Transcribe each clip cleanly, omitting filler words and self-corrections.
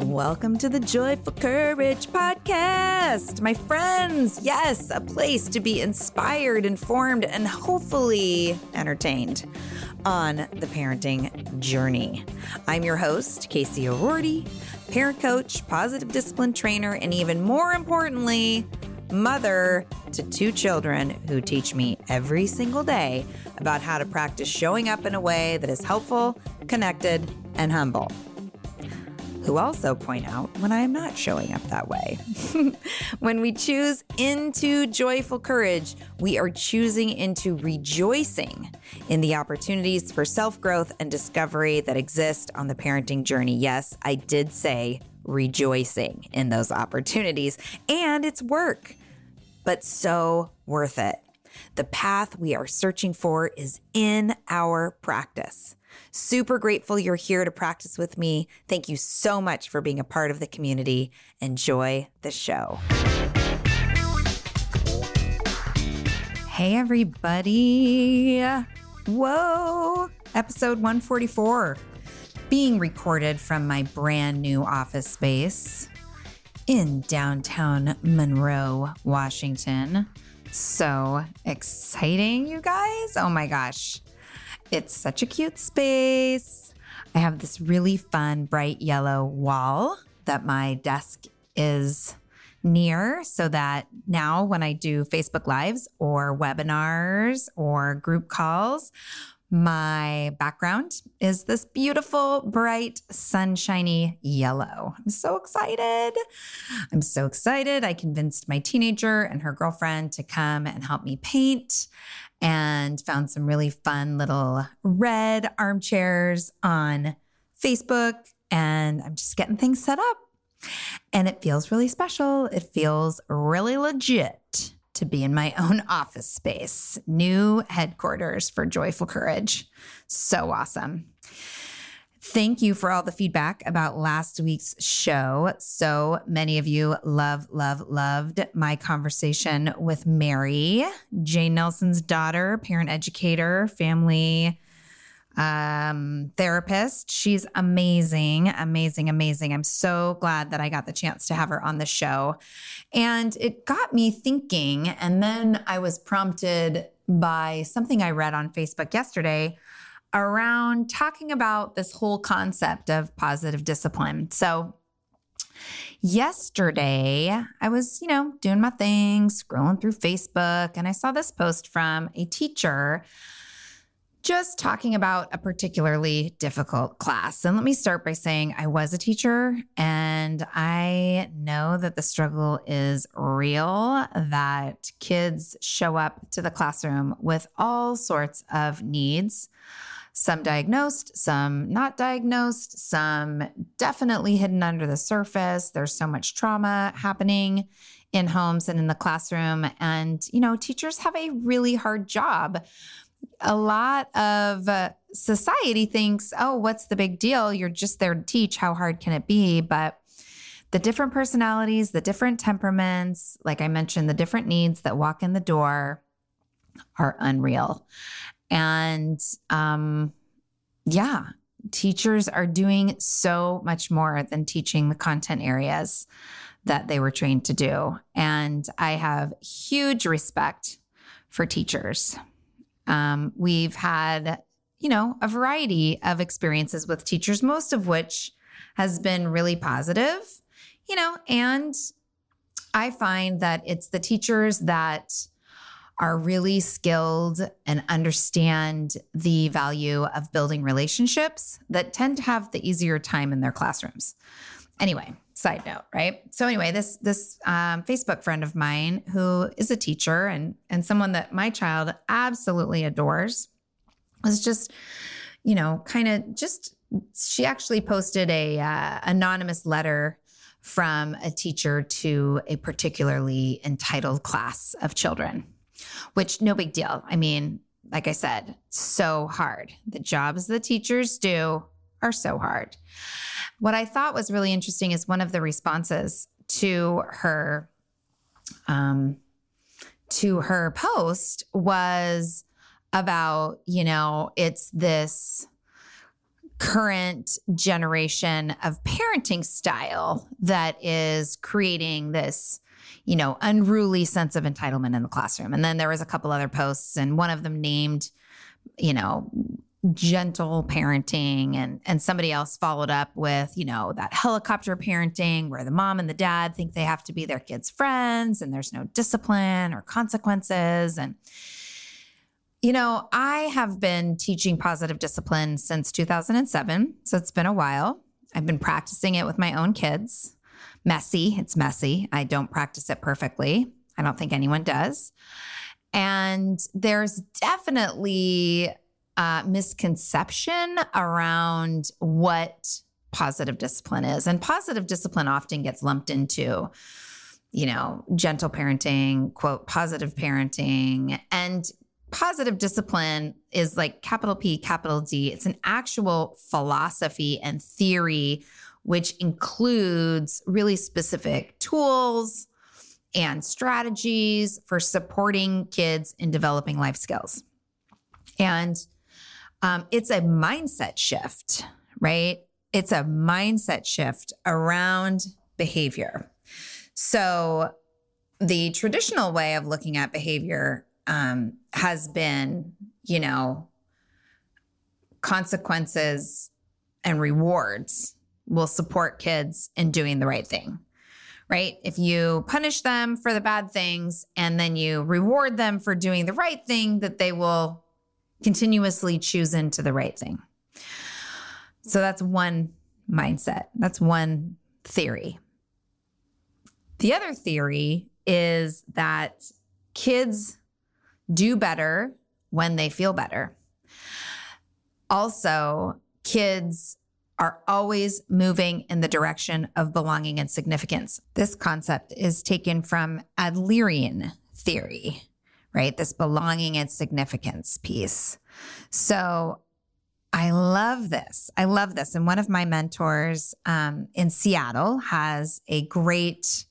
Welcome to the Joyful Courage Podcast, my friends. Yes, a place to be inspired, informed, and hopefully entertained on the parenting journey. I'm your host, Casey O'Rourke, parent coach, positive discipline trainer, and even more importantly, mother to two children who teach me every single day about how to practice showing up in a way that is helpful, connected, and humble, who also point out when I'm not showing up that way. When we choose into joyful courage, we are choosing into rejoicing in the opportunities for self-growth and discovery that exist on the parenting journey. Yes, I did say rejoicing in those opportunities, and it's work, but so worth it. The path we are searching for is in our practice. Super grateful you're here to practice with me. Thank you so much for being a part of the community. Enjoy the show. Hey, everybody. Whoa. Episode 144 being recorded from my brand new office space in downtown Monroe, Washington. So exciting, you guys. Oh my gosh. It's such a cute space. I have this really fun, bright yellow wall that my desk is near so that now when I do Facebook Lives or webinars or group calls, my background is this beautiful, bright, sunshiny yellow. I'm so excited. I convinced my teenager and her girlfriend to come and help me paint, and found some really fun little red armchairs on Facebook, and I'm just getting things set up. And it feels really special. It feels really legit to be in my own office space, new headquarters for Joyful Courage. So awesome. Thank you for all the feedback about last week's show. So many of you loved my conversation with Mary Jane Nelson's daughter, parent educator, family therapist. She's amazing. I'm so glad that I got the chance to have her on the show. And it got me thinking, and then I was prompted by something I read on Facebook yesterday around talking about this whole concept of positive discipline. So yesterday I was, doing my thing, scrolling through Facebook, and I saw this post from a teacher just talking about a particularly difficult class. And let me start by saying I was a teacher and I know that the struggle is real, that kids show up to the classroom with all sorts of needs. Some diagnosed, some not diagnosed, some definitely hidden under the surface. There's so much trauma happening in homes and in the classroom. And, teachers have a really hard job. A lot of society thinks, oh, what's the big deal? You're just there to teach. How hard can it be? But the different personalities, the different temperaments, like I mentioned, the different needs that walk in the door are unreal. And, teachers are doing so much more than teaching the content areas that they were trained to do. And I have huge respect for teachers. We've had, a variety of experiences with teachers, most of which has been really positive, and I find that it's the teachers that are really skilled and understand the value of building relationships that tend to have the easier time in their classrooms. Anyway, side note, right? So anyway, this Facebook friend of mine who is a teacher and someone that my child absolutely adores was just, she actually posted a anonymous letter from a teacher to a particularly entitled class of children, which no big deal. I mean, like I said, so hard. The jobs the teachers do are so hard. What I thought was really interesting is one of the responses to her post was about, it's this current generation of parenting style that is creating this, unruly sense of entitlement in the classroom. And then there was a couple other posts, and one of them named, gentle parenting, and somebody else followed up with, that helicopter parenting where the mom and the dad think they have to be their kids' friends and there's no discipline or consequences. And I have been teaching positive discipline since 2007, so it's been a while. I've been practicing it with my own kids. It's messy. I don't practice it perfectly. I don't think anyone does. And there's definitely a misconception around what positive discipline is. And positive discipline often gets lumped into gentle parenting, quote, positive parenting. And positive discipline is like capital P, capital D. It's an actual philosophy and theory, which includes really specific tools and strategies for supporting kids in developing life skills. And it's a mindset shift, right? It's a mindset shift around behavior. So the traditional way of looking at behavior has been, consequences and rewards will support kids in doing the right thing, right? If you punish them for the bad things and then you reward them for doing the right thing, that they will continuously choose into the right thing. So that's one mindset. That's one theory. The other theory is that kids do better when they feel better. Also, kids are always moving in the direction of belonging and significance. This concept is taken from Adlerian theory, right? This belonging and significance piece. So I love this. And one of my mentors in Seattle has a great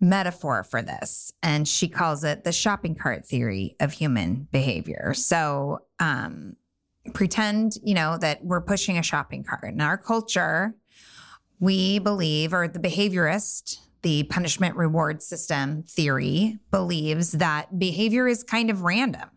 metaphor for this, and she calls it the shopping cart theory of human behavior. So pretend, that we're pushing a shopping cart. In our culture, we believe, or the behaviorist, the punishment reward system theory believes that behavior is kind of random,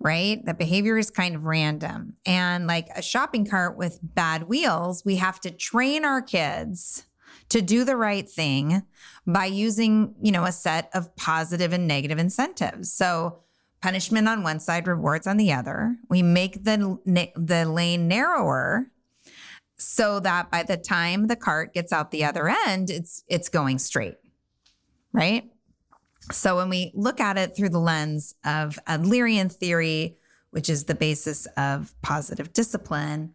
right? That behavior is kind of random. And like a shopping cart with bad wheels, we have to train our kids to do the right thing by using, a set of positive and negative incentives. So punishment on one side, rewards on the other. We make the lane narrower so that by the time the cart gets out the other end, it's going straight, right? So when we look at it through the lens of Adlerian theory, which is the basis of positive discipline,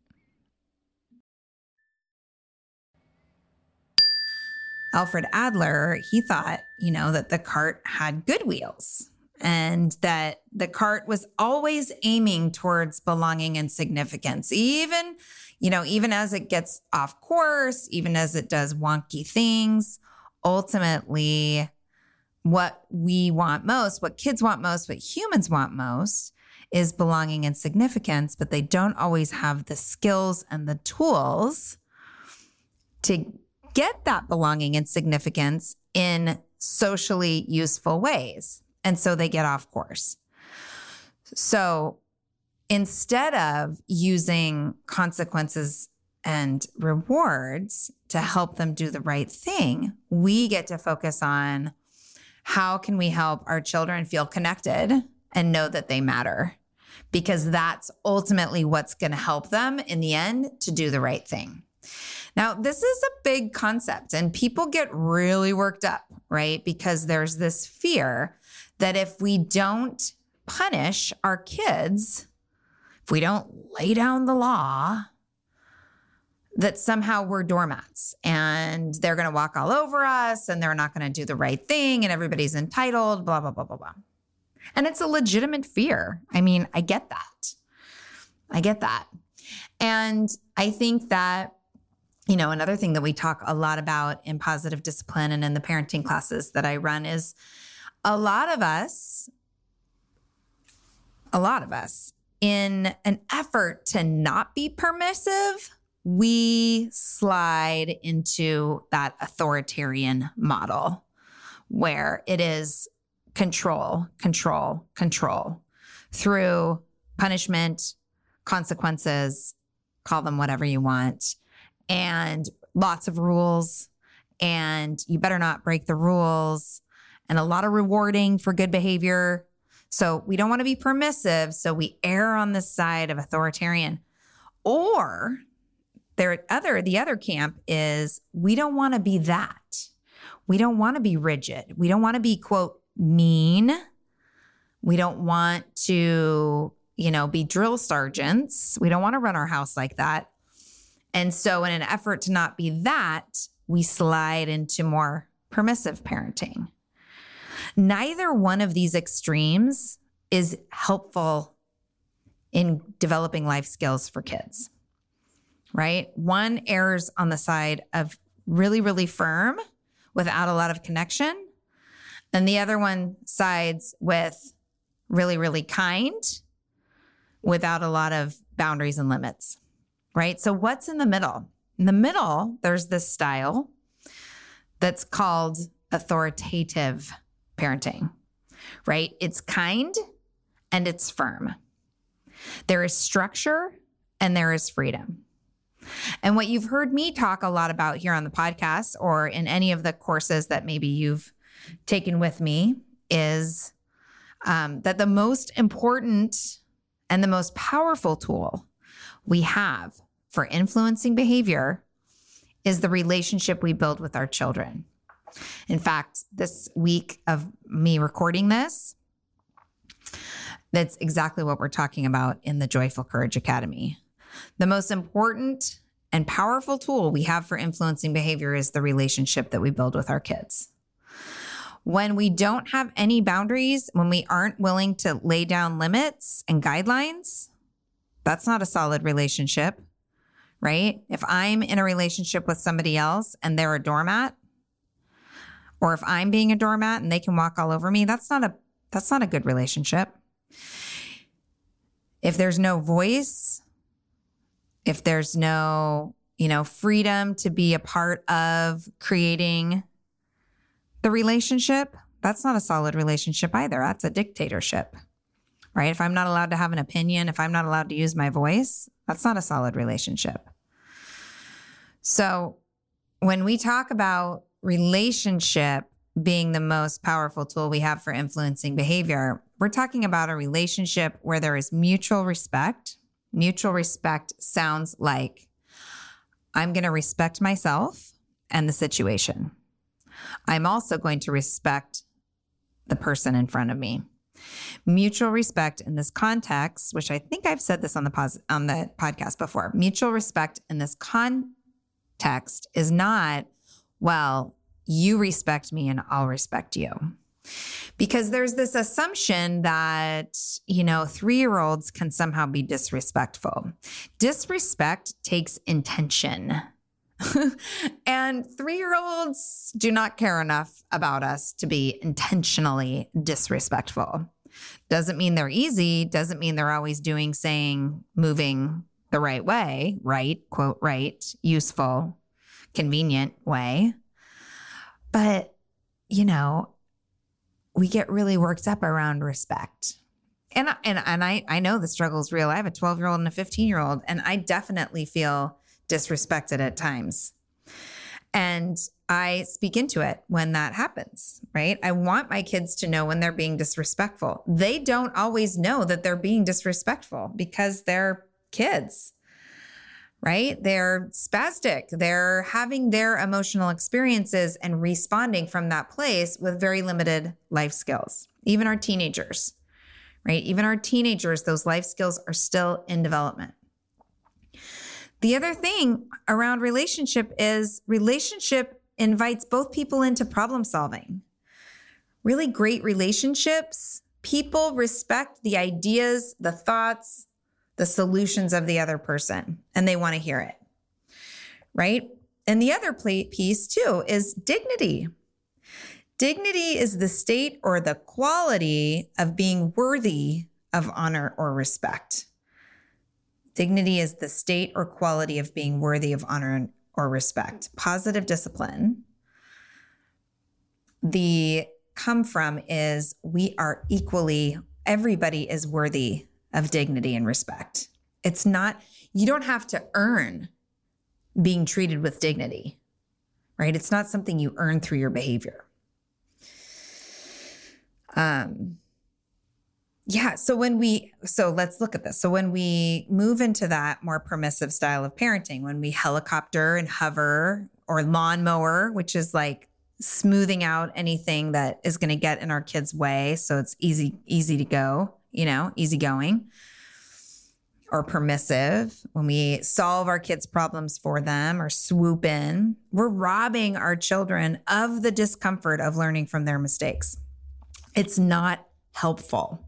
Alfred Adler, he thought, that the cart had good wheels and that the cart was always aiming towards belonging and significance, even as it gets off course, even as it does wonky things. Ultimately, what we want most, what kids want most, what humans want most is belonging and significance, but they don't always have the skills and the tools to get that belonging and significance in socially useful ways. And so they get off course. So instead of using consequences and rewards to help them do the right thing, we get to focus on how can we help our children feel connected and know that they matter, because that's ultimately what's going to help them in the end to do the right thing. Now, this is a big concept and people get really worked up, right? Because there's this fear that if we don't punish our kids, if we don't lay down the law, that somehow we're doormats and they're going to walk all over us and they're not going to do the right thing and everybody's entitled, blah, blah, blah, blah, blah. And it's a legitimate fear. I mean, I get that. And I think that, another thing that we talk a lot about in Positive Discipline and in the parenting classes that I run is a lot of us, in an effort to not be permissive, we slide into that authoritarian model where it is control, control, control through punishment, consequences, call them whatever you want, and lots of rules, and you better not break the rules, and a lot of rewarding for good behavior. So we don't want to be permissive, so we err on the side of authoritarian. Or the other camp is we don't want to be that. We don't want to be rigid. We don't want to be, quote, mean. We don't want to you know, be drill sergeants. We don't want to run our house like that. And so in an effort to not be that, we slide into more permissive parenting. Neither one of these extremes is helpful in developing life skills for kids, right? One errs on the side of really, really firm without a lot of connection. And the other one sides with really, really kind without a lot of boundaries and limits, right? So what's in the middle? In the middle, there's this style that's called authoritative parenting, right? It's kind and it's firm. There is structure and there is freedom. And what you've heard me talk a lot about here on the podcast or in any of the courses that maybe you've taken with me is that the most important and the most powerful tool we have for influencing behavior is the relationship we build with our children. In fact, this week of me recording this, that's exactly what we're talking about in the Joyful Courage Academy. The most important and powerful tool we have for influencing behavior is the relationship that we build with our kids. When we don't have any boundaries, when we aren't willing to lay down limits and guidelines, that's not a solid relationship, right? If I'm in a relationship with somebody else and they're a doormat, or if I'm being a doormat and they can walk all over me, that's not a good relationship. If there's no voice, if there's no, freedom to be a part of creating the relationship, that's not a solid relationship either. That's a dictatorship, right? If I'm not allowed to have an opinion, if I'm not allowed to use my voice, that's not a solid relationship. So when we talk about relationship being the most powerful tool we have for influencing behavior, we're talking about a relationship where there is mutual respect. Mutual respect sounds like I'm going to respect myself and the situation. I'm also going to respect the person in front of me. Mutual respect in this context, which I think I've said this on the podcast before, mutual respect in this context is not, well, you respect me and I'll respect you. Because there's this assumption that, 3-year-olds can somehow be disrespectful. Disrespect takes intention. And 3-year-olds do not care enough about us to be intentionally disrespectful. Doesn't mean they're easy. Doesn't mean they're always doing, saying, moving the right way, right? Quote, right, useful, convenient way. But, we get really worked up around respect. And I know the struggle's real. I have a 12-year-old and a 15-year-old, and I definitely feel disrespected at times. And I speak into it when that happens, right? I want my kids to know when they're being disrespectful. They don't always know that they're being disrespectful because they're kids, right? They're spastic. They're having their emotional experiences and responding from that place with very limited life skills. Even our teenagers, right? Even our teenagers, those life skills are still in development. The other thing around relationship is relationship invites both people into problem solving. Really great relationships, people respect the ideas, the thoughts, the solutions of the other person, and they want to hear it, right? And the other piece too is dignity. Dignity is the state or the quality of being worthy of honor or respect. Dignity is the state or quality of being worthy of honor or respect. Positive discipline, the come from is we are equally, everybody is worthy of dignity and respect. It's not, you don't have to earn being treated with dignity, right? It's not something you earn through your behavior. So let's look at this. So when we move into that more permissive style of parenting, when we helicopter and hover or lawnmower, which is like smoothing out anything that is going to get in our kids' way. So it's easy to go, easy going. or permissive, when we solve our kids' problems for them or swoop in, we're robbing our children of the discomfort of learning from their mistakes. It's not helpful,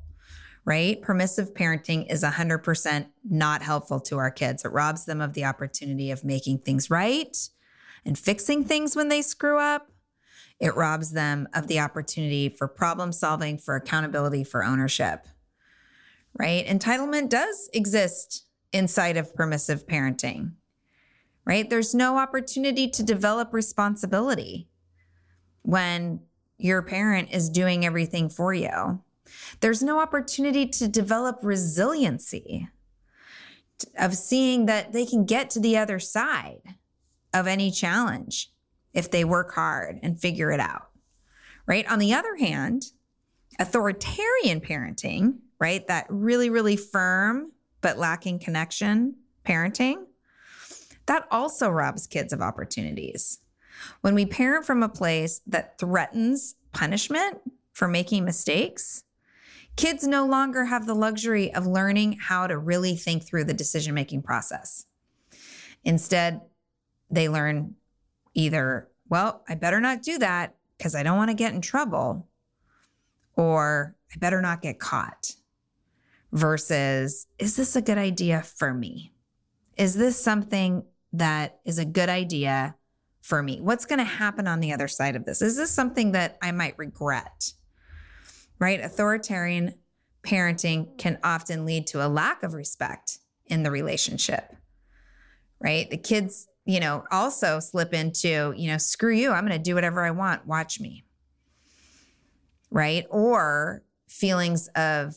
right? Permissive parenting is 100% not helpful to our kids. It robs them of the opportunity of making things right and fixing things when they screw up. It robs them of the opportunity for problem solving, for accountability, for ownership, right? Entitlement does exist inside of permissive parenting, right? There's no opportunity to develop responsibility when your parent is doing everything for you. There's no opportunity to develop resiliency of seeing that they can get to the other side of any challenge if they work hard and figure it out, right? On the other hand, authoritarian parenting, right? That really, really firm but lacking connection parenting, that also robs kids of opportunities. When we parent from a place that threatens punishment for making mistakes, kids no longer have the luxury of learning how to really think through the decision-making process. Instead, they learn either, well, I better not do that because I don't want to get in trouble, or I better not get caught, versus, is this a good idea for me? Is this something that is a good idea for me? What's going to happen on the other side of this? Is this something that I might regret? Right? Authoritarian parenting can often lead to a lack of respect in the relationship, right? The kids, also slip into, screw you, I'm going to do whatever I want. Watch me. Right? Or feelings of,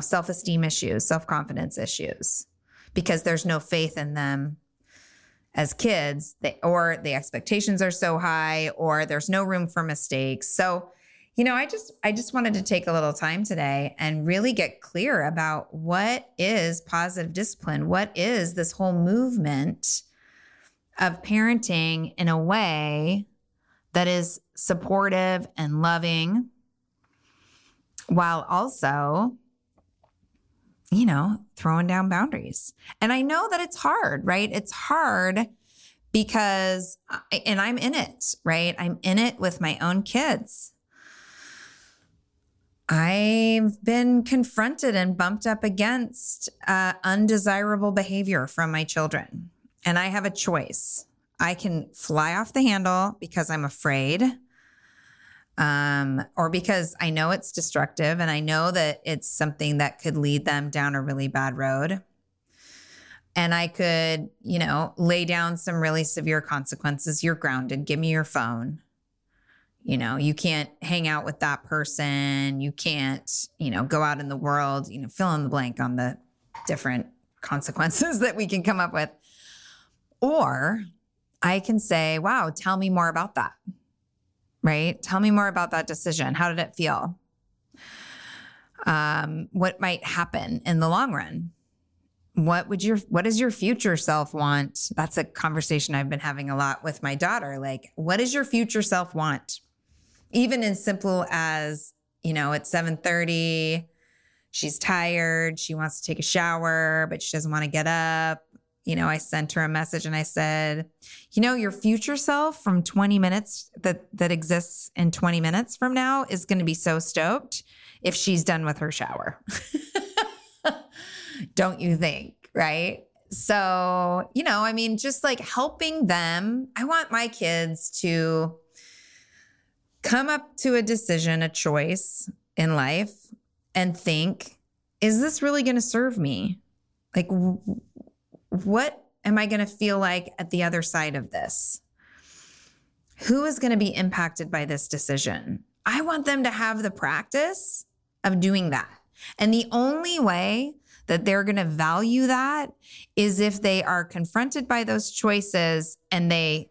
self-esteem issues, self-confidence issues, because there's no faith in them as kids, or the expectations are so high, or there's no room for mistakes. So, I just wanted to take a little time today and really get clear about what is positive discipline. What is this whole movement of parenting in a way that is supportive and loving, while also throwing down boundaries. And I know that it's hard, right? It's hard because, and I'm in it, right? I'm in it with my own kids. I've been confronted and bumped up against undesirable behavior from my children. And I have a choice. I can fly off the handle because I'm afraid, or because I know it's destructive and I know that it's something that could lead them down a really bad road. And I could, lay down some really severe consequences. You're grounded. Give me your phone. You can't hang out with that person. You can't, go out in the world, fill in the blank on the different consequences that we can come up with. Or I can say, wow, tell me more about that. Right? Tell me more about that decision. How did it feel? What might happen in the long run? What does your future self want? That's a conversation I've been having a lot with my daughter. Like, what does your future self want? Even as simple as, it's 7:30, she's tired. She wants to take a shower, but she doesn't want to get up. I sent her a message and I said, your future self from 20 minutes that exists in 20 minutes from now is going to be so stoked if she's done with her shower. Don't you think? Right? So, just like helping them. I want my kids to come up to a decision, a choice in life, and think, is this really going to serve me? Like, what am I going to feel like at the other side of this? Who is going to be impacted by this decision? I want them to have the practice of doing that. And the only way that they're going to value that is if they are confronted by those choices and they...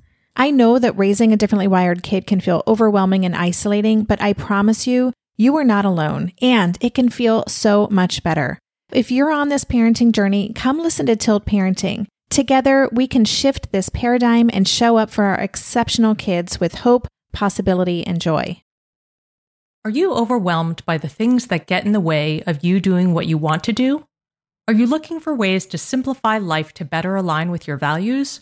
I know that raising a differently wired kid can feel overwhelming and isolating, but I promise you, you are not alone, and it can feel so much better. If you're on this parenting journey, come listen to Tilt Parenting. Together, we can shift this paradigm and show up for our exceptional kids with hope, possibility, and joy. Are you overwhelmed by the things that get in the way of you doing what you want to do? Are you looking for ways to simplify life to better align with your values?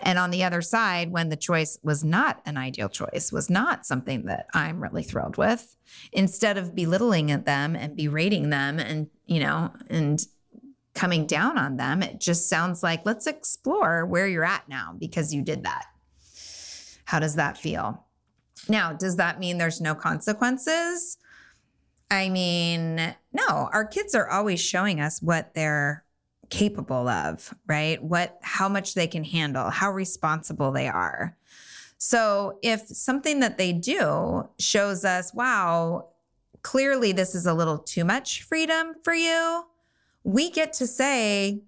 And on the other side, when the choice was not an ideal choice, was not something that I'm really thrilled with, instead of belittling at them and berating them and, you know, and coming down on them, it just sounds like, let's explore where you're at now because you did that. How does that feel? Now, does that mean there's no consequences? I mean, no, our kids are always showing us what they're capable of, right? How much they can handle, how responsible they are. So if something that they do shows us, wow, clearly this is a little too much freedom for you, we get to say,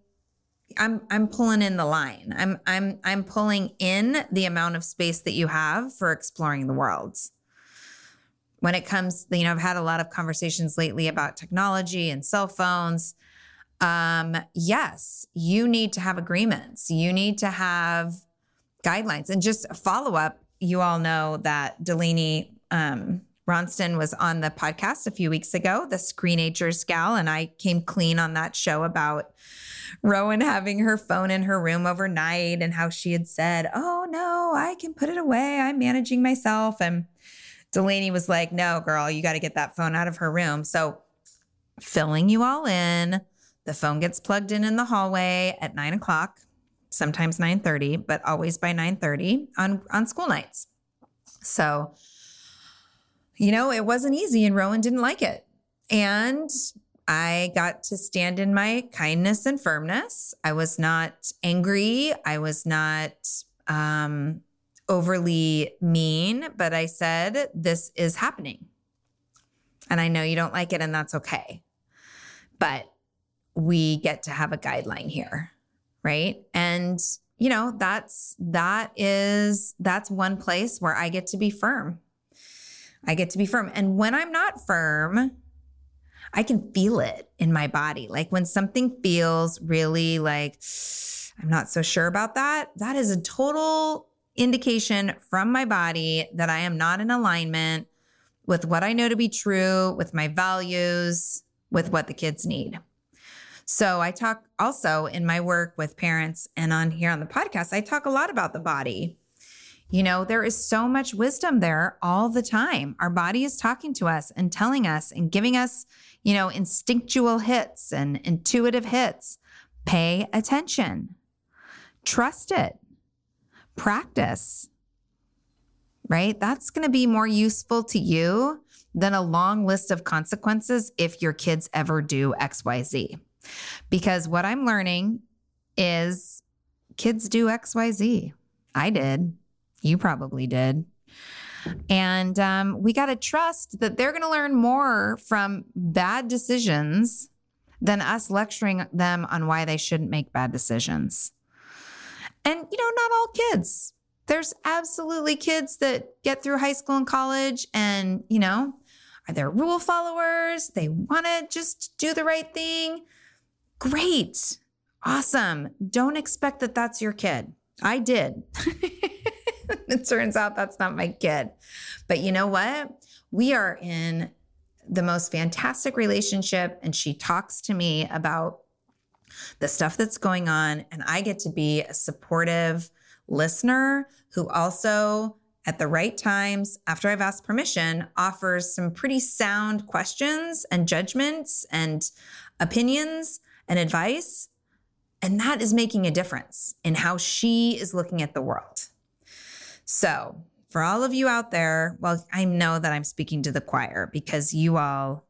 I'm pulling in the line. I'm pulling in the amount of space that you have for exploring the world. When it comes, you know, I've had a lot of conversations lately about technology and cell phones. Yes, you need to have agreements. You need to have guidelines. And just a follow up, you all know that Delaney Ronston was on the podcast a few weeks ago, the Screenagers gal, and I came clean on that show about Rowan having her phone in her room overnight and how she had said, oh no, I can put it away. I'm managing myself. And Delaney was like, no, girl, you got to get that phone out of her room. So filling you all in. The phone gets plugged in the hallway at 9 o'clock, sometimes 9:30, but always by 9:30 on school nights. So, you know, it wasn't easy and Rowan didn't like it. And I got to stand in my kindness and firmness. I was not angry. I was not overly mean, but I said, this is happening. And I know you don't like it and that's okay. But we get to have a guideline here, right? And, you know, that's one place where I get to be firm. I get to be firm. And when I'm not firm, I can feel it in my body. Like when something feels really like, I'm not so sure about that, that is a total indication from my body that I am not in alignment with what I know to be true, with my values, with what the kids need. So I talk also in my work with parents and on here on the podcast, I talk a lot about the body. You know, there is so much wisdom there all the time. Our body is talking to us and telling us and giving us, you know, instinctual hits and intuitive hits. Pay attention. Trust it. Practice. Right? That's going to be more useful to you than a long list of consequences if your kids ever do XYZ. Because what I'm learning is kids do XYZ. I did. You probably did. And we got to trust that they're going to learn more from bad decisions than us lecturing them on why they shouldn't make bad decisions. And, you know, not all kids. There's absolutely kids that get through high school and college and, you know, are there rule followers? They want to just do the right thing. Great. Awesome. Don't expect that that's your kid. I did. It turns out that's not my kid. But you know what? We are in the most fantastic relationship, and she talks to me about the stuff that's going on, and I get to be a supportive listener who also, at the right times, after I've asked permission, offers some pretty sound questions and judgments and opinions and advice. And that is making a difference in how she is looking at the world. So for all of you out there, well, I know that I'm speaking to the choir because you all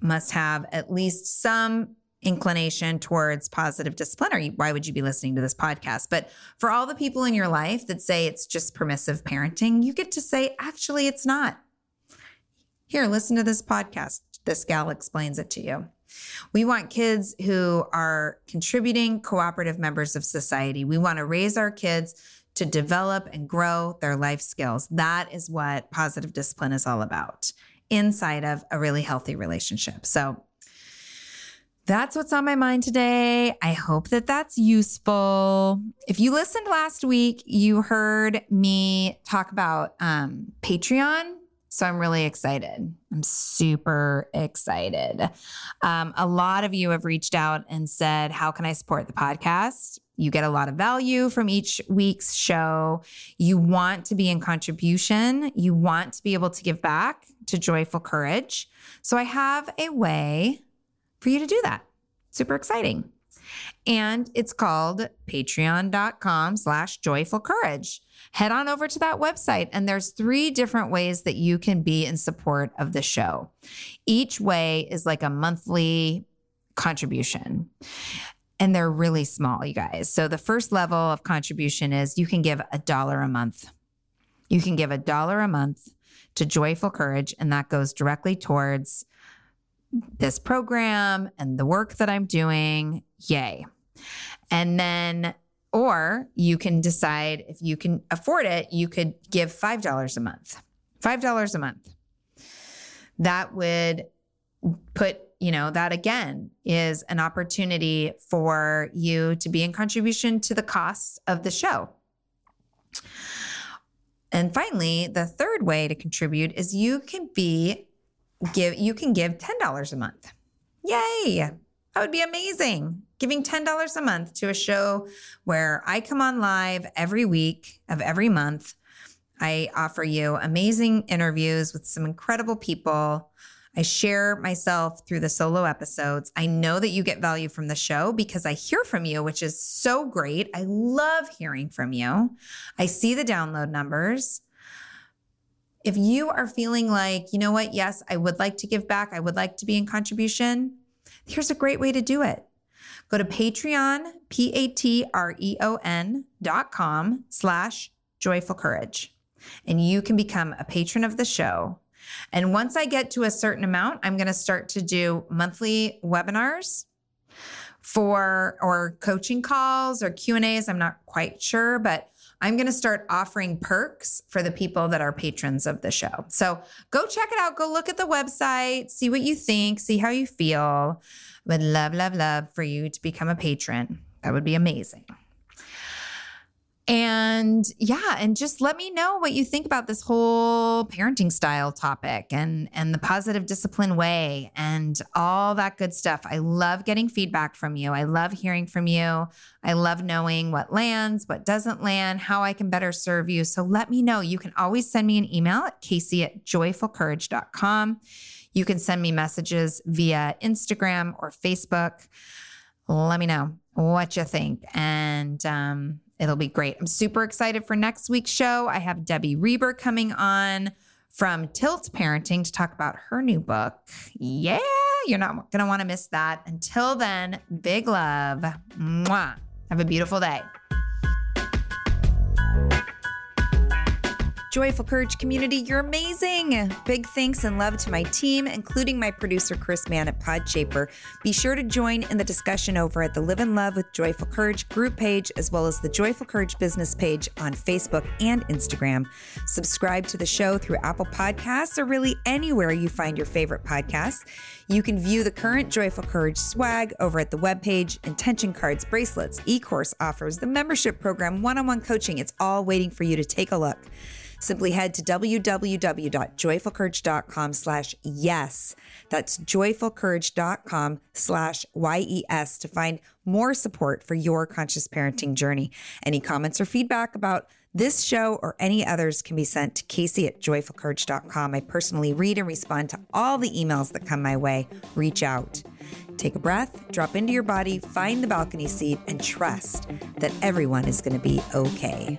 must have at least some inclination towards positive discipline, or why would you be listening to this podcast? But for all the people in your life that say it's just permissive parenting, you get to say, actually, it's not. Here, listen to this podcast. This gal explains it to you. We want kids who are contributing, cooperative members of society. We want to raise our kids to develop and grow their life skills. That is what positive discipline is all about inside of a really healthy relationship. So that's what's on my mind today. I hope that that's useful. If you listened last week, you heard me talk about Patreon. So I'm really excited. I'm super excited. A lot of you have reached out and said, how can I support the podcast? You get a lot of value from each week's show. You want to be in contribution. You want to be able to give back to Joyful Courage. So I have a way for you to do that. Super exciting. And it's called patreon.com/joyfulcourage. Head on over to that website, and there's 3 different ways that you can be in support of the show. Each way is like a monthly contribution, and they're really small, you guys. So the first level of contribution is you can give $1 a month. You can give $1 a month to Joyful Courage, and that goes directly towards this program and the work that I'm doing. Yay. And then, or you can decide if you can afford it, you could give $5 a month, $5 a month. That would put, you know, that again is an opportunity for you to be in contribution to the costs of the show. And finally, the third way to contribute is you can give $10 a month. Yay. That would be amazing. Giving $10 a month to a show where I come on live every week of every month. I offer you amazing interviews with some incredible people. I share myself through the solo episodes. I know that you get value from the show because I hear from you, which is so great. I love hearing from you. I see the download numbers. If you are feeling like, you know what? Yes, I would like to give back. I would like to be in contribution. Here's a great way to do it. Go to Patreon, patreon.com/joyfulcourage, and you can become a patron of the show. And once I get to a certain amount, I'm going to start to do monthly webinars or coaching calls or Q&As. I'm not quite sure, but I'm going to start offering perks for the people that are patrons of the show. So go check it out. Go look at the website, see what you think, see how you feel. Would love, love, love for you to become a patron. That would be amazing. And yeah, and just let me know what you think about this whole parenting style topic and the positive discipline way and all that good stuff. I love getting feedback from you. I love hearing from you. I love knowing what lands, what doesn't land, how I can better serve you. So let me know. You can always send me an email at casey@joyfulcourage.com. You can send me messages via Instagram or Facebook. Let me know what you think. And, it'll be great. I'm super excited for next week's show. I have Debbie Reber coming on from Tilt Parenting to talk about her new book. Yeah, you're not going to want to miss that. Until then, big love. Mwah. Have a beautiful day. Joyful Courage community, you're amazing. Big thanks and love to my team, including my producer, Chris Mann at Podshaper. Be sure to join in the discussion over at the Live and Love with Joyful Courage group page, as well as the Joyful Courage business page on Facebook and Instagram. Subscribe to the show through Apple Podcasts or really anywhere you find your favorite podcasts. You can view the current Joyful Courage swag over at the webpage, intention cards, bracelets, e-course offers, the membership program, one-on-one coaching. It's all waiting for you to take a look. Simply head to www.joyfulcourage.com/yes. That's joyfulcourage.com/yes to find more support for your conscious parenting journey. Any comments or feedback about this show or any others can be sent to Casey@joyfulcourage.com. I personally read and respond to all the emails that come my way. Reach out. Take a breath, drop into your body, find the balcony seat, and trust that everyone is going to be okay.